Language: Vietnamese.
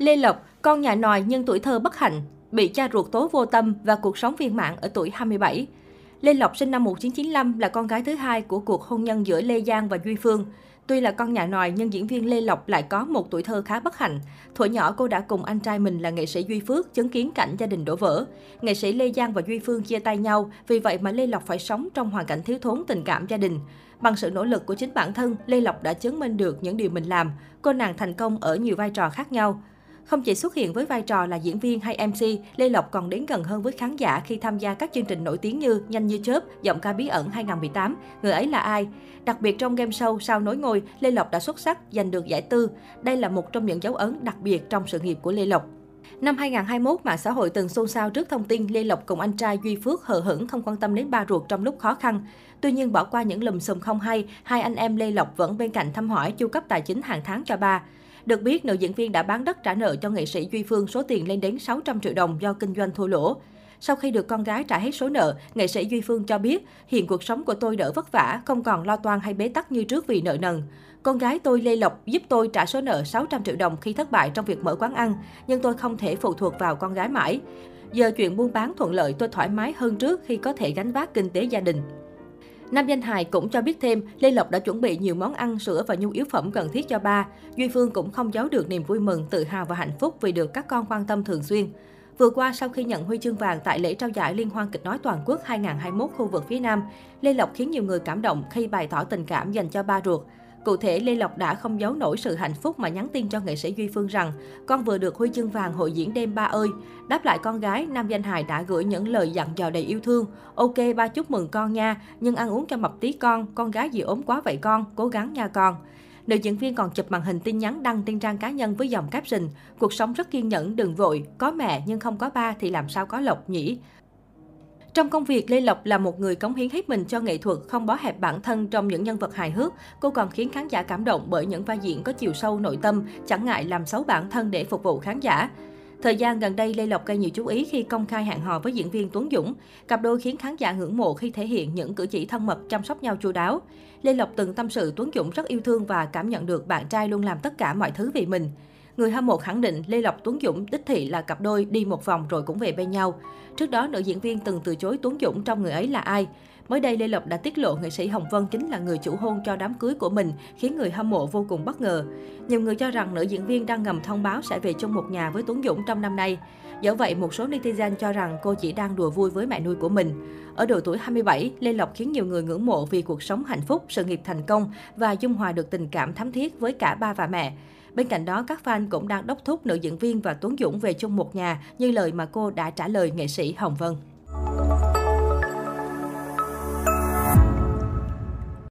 Lê Lộc, con nhà nòi nhưng tuổi thơ bất hạnh, bị cha ruột tố vô tâm và cuộc sống viên mãn ở tuổi 27. Lê Lộc sinh năm 1995 là con gái thứ hai của cuộc hôn nhân giữa Lê Giang và Duy Phương. Tuy là con nhà nòi nhưng diễn viên Lê Lộc lại có một tuổi thơ khá bất hạnh. Thuở nhỏ cô đã cùng anh trai mình là nghệ sĩ Duy Phước chứng kiến cảnh gia đình đổ vỡ. Nghệ sĩ Lê Giang và Duy Phương chia tay nhau, vì vậy mà Lê Lộc phải sống trong hoàn cảnh thiếu thốn tình cảm gia đình. Bằng sự nỗ lực của chính bản thân, Lê Lộc đã chứng minh được những điều mình làm. Cô nàng thành công ở nhiều vai trò khác nhau. Không chỉ xuất hiện với vai trò là diễn viên hay MC, Lê Lộc còn đến gần hơn với khán giả khi tham gia các chương trình nổi tiếng như Nhanh Như Chớp, Giọng Ca Bí Ẩn 2018, Người Ấy Là Ai. Đặc biệt trong game show Sao Nối Ngôi, Lê Lộc đã xuất sắc giành được giải tư. Đây là một trong những dấu ấn đặc biệt trong sự nghiệp của Lê Lộc. Năm 2021, mạng xã hội từng xôn xao trước thông tin Lê Lộc cùng anh trai Duy Phước hờ hững không quan tâm đến ba ruột trong lúc khó khăn. Tuy nhiên, bỏ qua những lùm xùm không hay, hai anh em Lê Lộc vẫn bên cạnh thăm hỏi chu cấp tài chính hàng tháng cho ba. Được biết, nữ diễn viên đã bán đất trả nợ cho nghệ sĩ Duy Phương số tiền lên đến 600 triệu đồng do kinh doanh thua lỗ. Sau khi được con gái trả hết số nợ, nghệ sĩ Duy Phương cho biết, hiện cuộc sống của tôi đỡ vất vả, không còn lo toan hay bế tắc như trước vì nợ nần. Con gái tôi Lê Lộc giúp tôi trả số nợ 600 triệu đồng khi thất bại trong việc mở quán ăn, nhưng tôi không thể phụ thuộc vào con gái mãi. Giờ chuyện buôn bán thuận lợi, tôi thoải mái hơn trước khi có thể gánh vác kinh tế gia đình. Nam danh hài cũng cho biết thêm, Lê Lộc đã chuẩn bị nhiều món ăn, sữa và nhu yếu phẩm cần thiết cho ba. Duy Phương cũng không giấu được niềm vui mừng, tự hào và hạnh phúc vì được các con quan tâm thường xuyên. Vừa qua, sau khi nhận huy chương vàng tại lễ trao giải Liên hoan kịch nói toàn quốc 2021 khu vực phía Nam, Lê Lộc khiến nhiều người cảm động khi bày tỏ tình cảm dành cho ba ruột. Cụ thể, Lê Lộc đã không giấu nổi sự hạnh phúc mà nhắn tin cho nghệ sĩ Duy Phương rằng con vừa được huy chương vàng hội diễn Đêm Ba Ơi. Đáp lại con gái, nam danh hài đã gửi những lời dặn dò đầy yêu thương. Ok ba chúc mừng con nha, nhưng ăn uống cho mập tí con gái gì ốm quá vậy con, cố gắng nha con. Nữ diễn viên còn chụp màn hình tin nhắn đăng trên trang cá nhân với dòng caption: cuộc sống rất kiên nhẫn, đừng vội, có mẹ nhưng không có ba thì làm sao có Lộc nhỉ? Trong công việc, Lê Lộc là một người cống hiến hết mình cho nghệ thuật, không bó hẹp bản thân trong những nhân vật hài hước. Cô còn khiến khán giả cảm động bởi những vai diễn có chiều sâu nội tâm, chẳng ngại làm xấu bản thân để phục vụ khán giả. Thời gian gần đây, Lê Lộc gây nhiều chú ý khi công khai hẹn hò với diễn viên Tuấn Dũng. Cặp đôi khiến khán giả ngưỡng mộ khi thể hiện những cử chỉ thân mật, chăm sóc nhau chu đáo. Lê Lộc từng tâm sự Tuấn Dũng rất yêu thương và cảm nhận được bạn trai luôn làm tất cả mọi thứ vì mình. Người hâm mộ khẳng định Lê Lộc Tuấn Dũng đích thị là cặp đôi đi một vòng rồi cũng về bên nhau. Trước đó, nữ diễn viên từng từ chối Tuấn Dũng trong Người Ấy Là Ai. Mới đây, Lê Lộc đã tiết lộ nghệ sĩ Hồng Vân chính là người chủ hôn cho đám cưới của mình, khiến người hâm mộ vô cùng bất ngờ. Nhiều người cho rằng nữ diễn viên đang ngầm thông báo sẽ về chung một nhà với Tuấn Dũng trong năm nay. Dẫu vậy, một số netizen cho rằng cô chỉ đang đùa vui với mẹ nuôi của mình. Ở độ tuổi 27, Lê Lộc khiến nhiều người ngưỡng mộ vì cuộc sống hạnh phúc, sự nghiệp thành công và dung hòa được tình cảm thắm thiết với cả ba và mẹ. Bên cạnh đó, các fan cũng đang đốc thúc nữ diễn viên và Tuấn Dũng về chung một nhà như lời mà cô đã trả lời nghệ sĩ Hồng Vân.